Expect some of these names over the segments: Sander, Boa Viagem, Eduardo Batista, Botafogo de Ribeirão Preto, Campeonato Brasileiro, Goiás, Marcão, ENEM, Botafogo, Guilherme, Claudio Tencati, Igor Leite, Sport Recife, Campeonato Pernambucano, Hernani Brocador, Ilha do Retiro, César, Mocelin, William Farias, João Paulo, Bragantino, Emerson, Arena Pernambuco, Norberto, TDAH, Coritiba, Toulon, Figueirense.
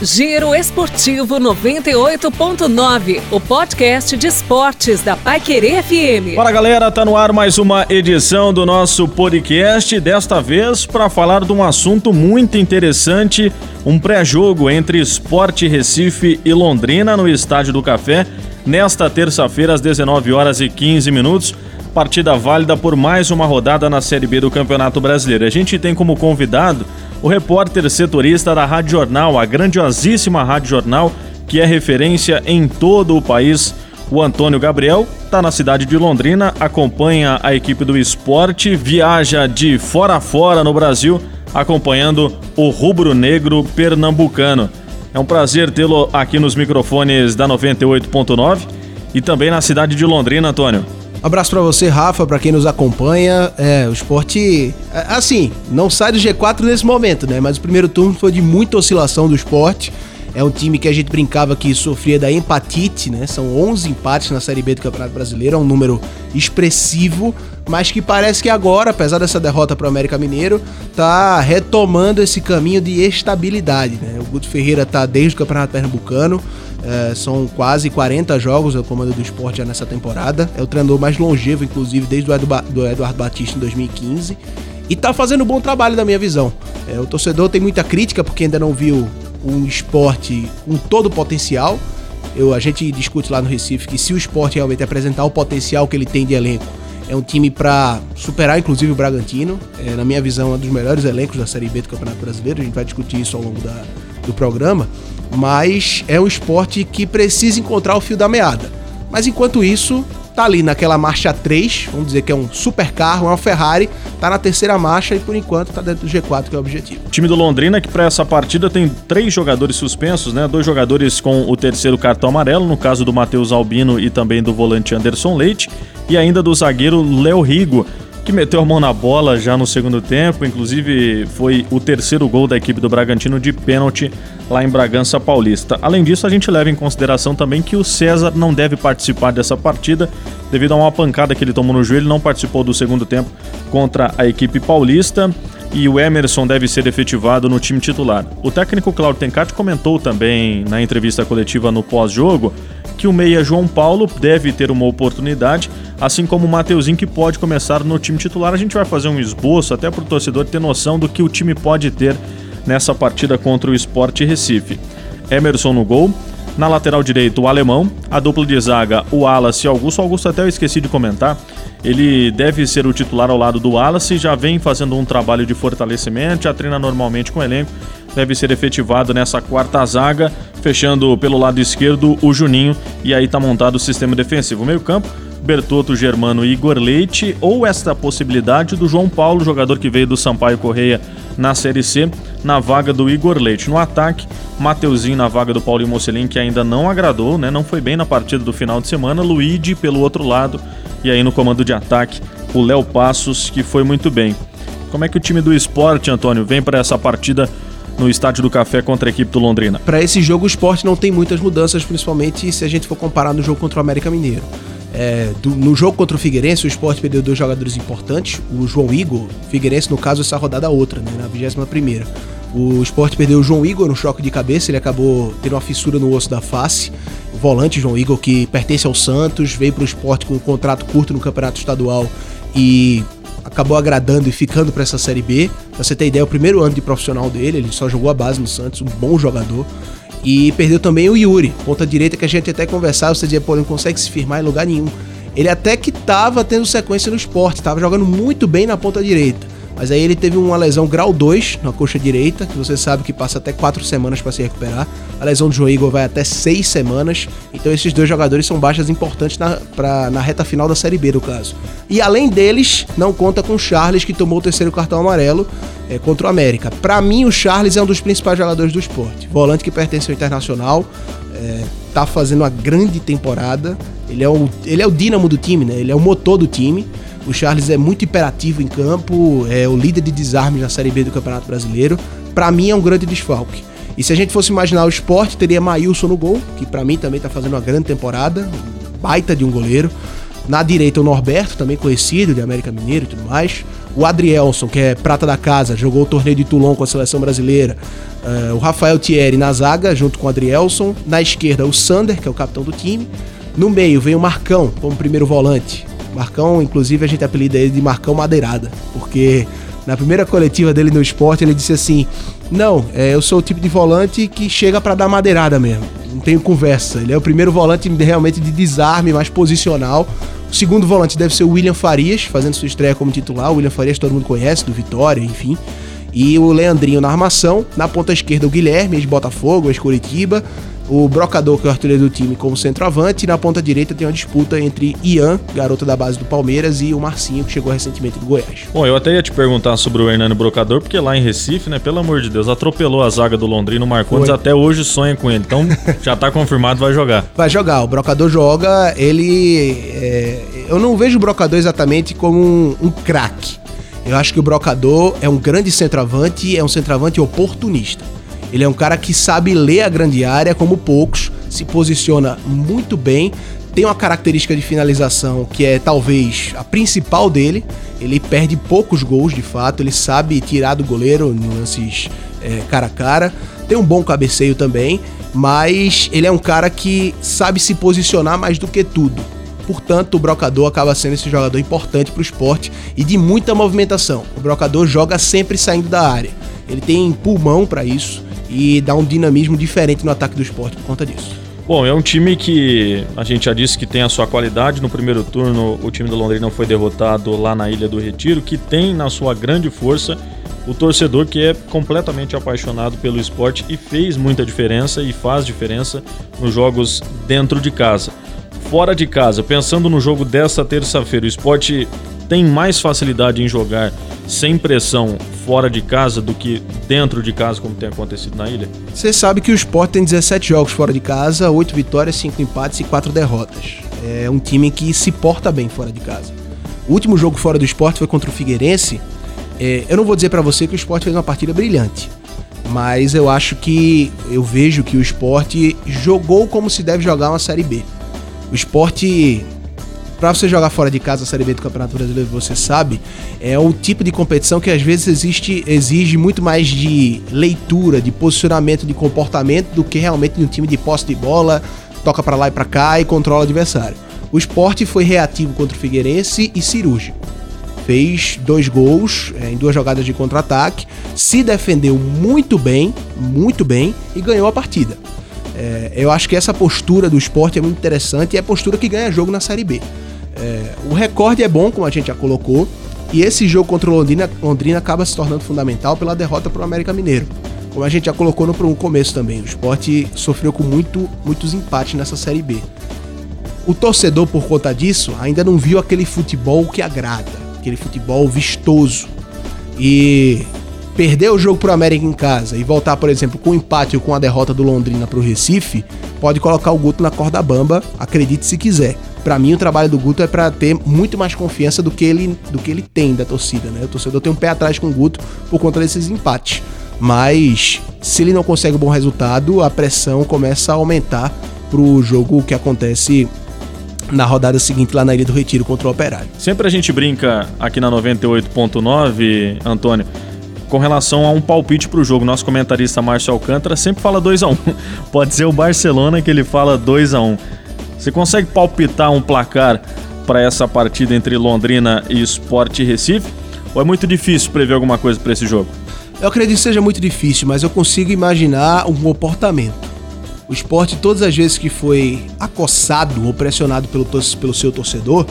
Giro Esportivo 98.9, o podcast de esportes da Paiquerê FM. Fala galera, tá no ar mais uma edição do nosso podcast, desta vez para falar de um assunto muito interessante, um pré-jogo entre Sport Recife e Londrina no Estádio do Café, nesta terça-feira às 19h15. Partida válida por mais uma rodada na Série B do Campeonato Brasileiro. A gente tem como convidado o repórter setorista da Rádio Jornal, a grandiosíssima Rádio Jornal, que é referência em todo o país. O Antônio Gabriel está na cidade de Londrina, acompanha a equipe do esporte, viaja de fora a fora no Brasil, acompanhando o rubro-negro pernambucano. É um prazer tê-lo aqui nos microfones da 98.9 e também na cidade de Londrina, Antônio. Um abraço pra você, Rafa, pra quem nos acompanha. O esporte, assim, não sai do G4 nesse momento, né? Mas o primeiro turno foi de muita oscilação do esporte. É um time que a gente brincava que sofria da empatite, né? São 11 empates na Série B do Campeonato Brasileiro, é um número expressivo, mas que parece que agora, apesar dessa derrota para o América Mineiro, tá retomando esse caminho de estabilidade, né? O Guto Ferreira tá desde o Campeonato Pernambucano, são quase 40 jogos ao comando do Sport já nessa temporada. É o treinador mais longevo, inclusive, desde o Eduardo Batista em 2015. E tá fazendo um bom trabalho, na minha visão. O torcedor tem muita crítica porque ainda não viu um esporte com todo o potencial. A gente discute lá no Recife que se o esporte realmente apresentar o potencial que ele tem de elenco, é um time para superar, inclusive, o Bragantino. Na minha visão, é um dos melhores elencos da Série B do Campeonato Brasileiro. A gente vai discutir isso ao longo do programa. Mas é um esporte que precisa encontrar o fio da meada. Mas enquanto isso, tá ali naquela marcha 3, vamos dizer que é um super carro, é uma Ferrari, tá na terceira marcha e por enquanto tá dentro do G4, que é o objetivo. O time do Londrina, que para essa partida tem 3 jogadores suspensos, né? 2 jogadores com o terceiro cartão amarelo, no caso do Matheus Albino e também do volante Anderson Leite, e ainda do zagueiro Léo Rigo, que meteu a mão na bola já no segundo tempo, inclusive foi o terceiro gol da equipe do Bragantino de pênalti lá em Bragança Paulista. Além disso, a gente leva em consideração também que o César não deve participar dessa partida devido a uma pancada que ele tomou no joelho, não participou do segundo tempo contra a equipe paulista, e o Emerson deve ser efetivado no time titular. O técnico Claudio Tencati comentou também na entrevista coletiva no pós-jogo que o meia João Paulo deve ter uma oportunidade, assim como o Mateuzinho, que pode começar no time titular. A gente vai fazer um esboço até para o torcedor ter noção do que o time pode ter nessa partida contra o Sport Recife. Emerson no gol, na lateral direito o alemão, a dupla de zaga o Wallace e Augusto. Augusto até eu esqueci de comentar, ele deve ser o titular ao lado do Wallace, já vem fazendo um trabalho de fortalecimento, já treina normalmente com o elenco, deve ser efetivado nessa quarta zaga, fechando pelo lado esquerdo o Juninho, e aí tá montado o sistema defensivo. Meio campo, Bertotto, Germano e Igor Leite, ou esta possibilidade do João Paulo, jogador que veio do Sampaio Correia na Série C, na vaga do Igor Leite. No ataque, Mateuzinho na vaga do Paulinho Mocelin, que ainda não agradou, né? Não foi bem na partida do final de semana, Luigi pelo outro lado, e aí no comando de ataque o Léo Passos, que foi muito bem. Como é que o time do Sport, Antônio, vem para essa partida no Estádio do Café contra a equipe do Londrina? Para esse jogo o Sport não tem muitas mudanças, principalmente se a gente for comparar no jogo contra o América Mineiro. No jogo contra o Figueirense, o Sport perdeu 2 jogadores importantes, o João Igor, Figueirense no caso essa rodada outra, né, na 21ª. O Sport perdeu o João Igor no choque de cabeça, ele acabou tendo uma fissura no osso da face. O volante João Igor, que pertence ao Santos, veio para o Sport com um contrato curto no Campeonato Estadual e acabou agradando e ficando para essa Série B. Pra você ter ideia, o primeiro ano de profissional dele, ele só jogou a base no Santos, um bom jogador. E perdeu também o Yuri, ponta direita, que a gente até conversava, você dizia, pô, ele não consegue se firmar em lugar nenhum. Ele até que tava tendo sequência no Sport, tava jogando muito bem na ponta direita. Mas aí ele teve uma lesão grau 2 na coxa direita, que você sabe que passa até 4 semanas para se recuperar. A lesão do João Igor vai até 6 semanas. Então esses 2 jogadores são baixas importantes na reta final da Série B, no caso. E além deles, não conta com o Charles, que tomou o terceiro cartão amarelo contra o América. Para mim, o Charles é um dos principais jogadores do esporte. Volante que pertence ao Internacional, tá fazendo uma grande temporada. Ele é o dínamo do time, né? Ele é o motor do time. O Charles é muito imperativo em campo, é o líder de desarmes na Série B do Campeonato Brasileiro. Pra mim é um grande desfalque. E se a gente fosse imaginar o Sport, teria Maílson no gol, que pra mim também tá fazendo uma grande temporada, baita de um goleiro. Na direita o Norberto, também conhecido de América Mineiro e tudo mais. O Adrielson, que é prata da casa, jogou o torneio de Toulon com a seleção brasileira. O Rafael Thierry na zaga, junto com o Adrielson. Na esquerda, o Sander, que é o capitão do time. No meio, vem o Marcão como primeiro volante. Marcão, inclusive, a gente apelida ele de Marcão Madeirada, porque na primeira coletiva dele no Sport, ele disse assim: não, eu sou o tipo de volante que chega pra dar madeirada mesmo, não tenho conversa. Ele é o primeiro volante realmente de desarme, mais posicional. O segundo volante deve ser o William Farias, fazendo sua estreia como titular. O William Farias todo mundo conhece, do Vitória, enfim. E o Leandrinho na armação. Na ponta esquerda, o Guilherme, ex-Botafogo, ex-Curitiba. O Brocador, que é o artilheiro do time, como centroavante. E na ponta direita tem uma disputa entre Ian, garoto da base do Palmeiras, e o Marcinho, que chegou recentemente do Goiás. Bom, eu até ia te perguntar sobre o Hernani Brocador, porque lá em Recife, né, pelo amor de Deus, atropelou a zaga do Londrina, o Marcones até hoje sonha com ele. Então, já tá confirmado, vai jogar. Vai jogar, o Brocador joga, ele... eu não vejo o Brocador exatamente como um craque. Eu acho que o Brocador é um grande centroavante, é um centroavante oportunista. Ele é um cara que sabe ler a grande área como poucos, se posiciona muito bem, tem uma característica de finalização que é talvez a principal dele. Ele perde poucos gols, de fato, ele sabe tirar do goleiro em lances cara a cara, tem um bom cabeceio também, mas ele é um cara que sabe se posicionar mais do que tudo. Portanto, o Brocador acaba sendo esse jogador importante para o Sport e de muita movimentação. O Brocador joga sempre saindo da área, ele tem pulmão para isso e dá um dinamismo diferente no ataque do Sport por conta disso. Bom, é um time que a gente já disse que tem a sua qualidade. No primeiro turno, o time do Londrina foi derrotado lá na Ilha do Retiro, que tem na sua grande força o torcedor que é completamente apaixonado pelo esporte e fez muita diferença e faz diferença nos jogos dentro de casa. Fora de casa, pensando no jogo dessa terça-feira, o esporte tem mais facilidade em jogar sem pressão fora de casa do que dentro de casa, como tem acontecido na ilha? Você sabe que o Sport tem 17 jogos fora de casa, 8 vitórias, 5 empates e 4 derrotas. É um time que se porta bem fora de casa. O último jogo fora do Sport foi contra o Figueirense. Eu não vou dizer pra você que o Sport fez uma partida brilhante, mas eu vejo que o Sport jogou como se deve jogar uma Série B. O Sport... Pra você jogar fora de casa a Série B do Campeonato Brasileiro, você sabe, é o tipo de competição que às vezes exige muito mais de leitura, de posicionamento, de comportamento, do que realmente de um time de posse de bola, toca pra lá e pra cá e controla o adversário. O Sport foi reativo contra o Figueirense e cirúrgico. Fez 2 gols em 2 jogadas de contra-ataque, se defendeu muito bem e ganhou a partida. Eu acho que essa postura do Sport é muito interessante e é a postura que ganha jogo na Série B. O recorde é bom, como a gente já colocou, e esse jogo contra o Londrina acaba se tornando fundamental pela derrota para o América Mineiro. Como a gente já colocou no começo também, o Sport sofreu com muitos empates nessa Série B. O torcedor, por conta disso, ainda não viu aquele futebol que agrada, aquele futebol vistoso. E perder o jogo para o América em casa e voltar, por exemplo, com o empate ou com a derrota do Londrina para o Recife, pode colocar o Guto na corda bamba, acredite se quiser. Pra mim, o trabalho do Guto é pra ter muito mais confiança do que ele tem da torcida, né? O torcedor tem um pé atrás com o Guto por conta desses empates. Mas, se ele não consegue um bom resultado, a pressão começa a aumentar pro jogo que acontece na rodada seguinte lá na Ilha do Retiro contra o Operário. Sempre a gente brinca aqui na 98.9, Antônio, com relação a um palpite pro jogo. Nosso comentarista Márcio Alcântara sempre fala 2x1. Pode ser o Barcelona que ele fala 2x1. Você consegue palpitar um placar para essa partida entre Londrina e Sport Recife? Ou é muito difícil prever alguma coisa para esse jogo? Eu acredito que seja muito difícil, mas eu consigo imaginar um comportamento. O Sport, todas as vezes que foi acossado ou pressionado pelo seu torcedor,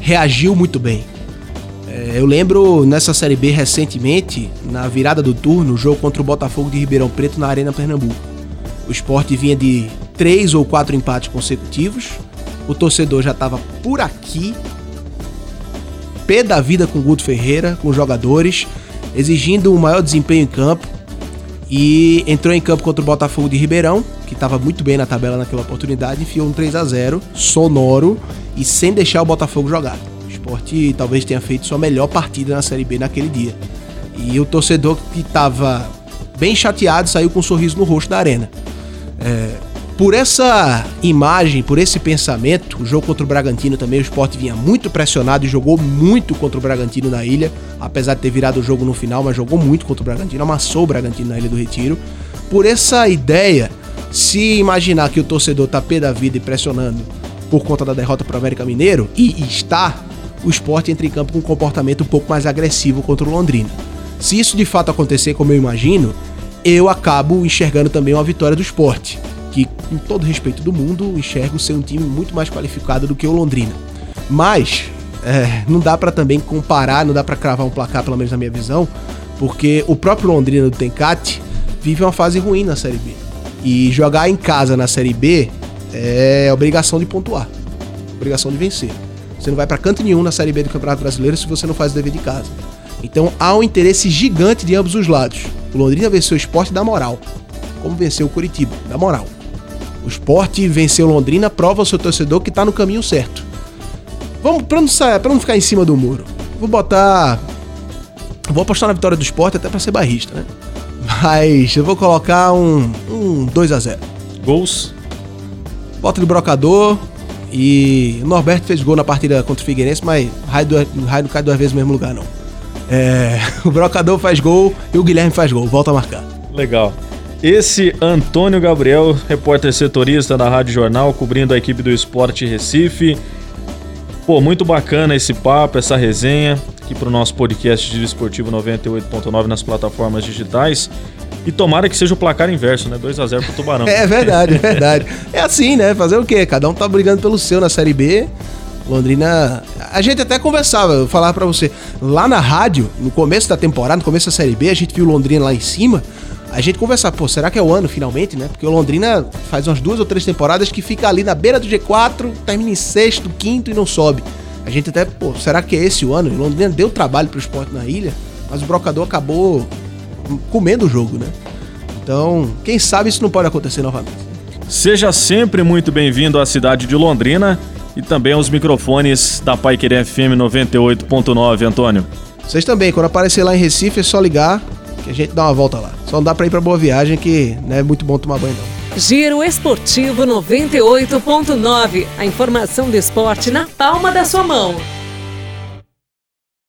reagiu muito bem. Eu lembro nessa Série B recentemente, na virada do turno, o jogo contra o Botafogo de Ribeirão Preto na Arena Pernambuco. O Sport vinha de 3 ou 4 empates consecutivos, o torcedor já estava por aqui, pé da vida com o Guto Ferreira, com os jogadores, exigindo um maior desempenho em campo, e entrou em campo contra o Botafogo de Ribeirão, que estava muito bem na tabela naquela oportunidade, enfiou um 3x0, sonoro, e sem deixar o Botafogo jogar. O Sport talvez tenha feito sua melhor partida na Série B naquele dia, e o torcedor que estava bem chateado saiu com um sorriso no rosto da arena. Por essa imagem, por esse pensamento, o jogo contra o Bragantino também, o Sport vinha muito pressionado e jogou muito contra o Bragantino na Ilha, apesar de ter virado o jogo no final, mas jogou muito contra o Bragantino, amassou o Bragantino na Ilha do Retiro. Por essa ideia, se imaginar que o torcedor tá pé da vida e pressionando por conta da derrota para o América Mineiro, e está, o Sport entra em campo com um comportamento um pouco mais agressivo contra o Londrina. Se isso de fato acontecer, como eu imagino, eu acabo enxergando também uma vitória do Sport, que, com todo respeito do mundo, enxergo ser um time muito mais qualificado do que o Londrina. Mas não dá para também comparar, não dá para cravar um placar, pelo menos na minha visão, porque o próprio Londrina do Tencate vive uma fase ruim na Série B. E jogar em casa na Série B é obrigação de pontuar, obrigação de vencer. Você não vai para canto nenhum na Série B do Campeonato Brasileiro se você não faz o dever de casa. Então há um interesse gigante de ambos os lados. O Londrina venceu o Sport da moral, como venceu o Coritiba, da moral. O Sport venceu o Londrina, prova ao seu torcedor que tá no caminho certo. Vamos, pra não ficar em cima do muro, vou apostar na vitória do Sport, até pra ser barrista, né? Mas eu vou colocar um 2-0. Gols? Bota do Brocador. E o Norberto fez gol na partida contra o Figueirense, mas o raio não cai duas vezes no mesmo lugar, não. O Brocador faz gol e o Guilherme faz gol, volta a marcar. Legal. Esse Antônio Gabriel, repórter setorista da Rádio Jornal, cobrindo a equipe do Sport Recife. Pô, muito bacana esse papo, essa resenha aqui pro nosso podcast de Esportivo 98.9 nas plataformas digitais. E tomara que seja o placar inverso, né? 2-0 pro Tubarão. É verdade, é verdade. É assim, né? Fazer o quê? Cada um tá brigando pelo seu na Série B. Londrina, a gente até conversava, eu falava pra você, lá na rádio, no começo da temporada, no começo da Série B, a gente viu Londrina lá em cima. A gente conversava, pô, será que é o ano finalmente, né? Porque o Londrina faz umas 2 ou 3 temporadas que fica ali na beira do G4, termina em 6º, 5º e não sobe. A gente até, pô, será que é esse o ano? O Londrina deu trabalho pro Sport na Ilha, mas o Brocador acabou comendo o jogo, né? Então, quem sabe isso não pode acontecer novamente. Seja sempre muito bem-vindo à cidade de Londrina e também aos microfones da Paiquerê FM 98.9, Antônio. Vocês também, quando aparecer lá em Recife é só ligar que a gente dá uma volta lá. Só não dá pra ir pra Boa Viagem, que não é muito bom tomar banho, não. Giro Esportivo 98.9. A informação do esporte na palma da sua mão.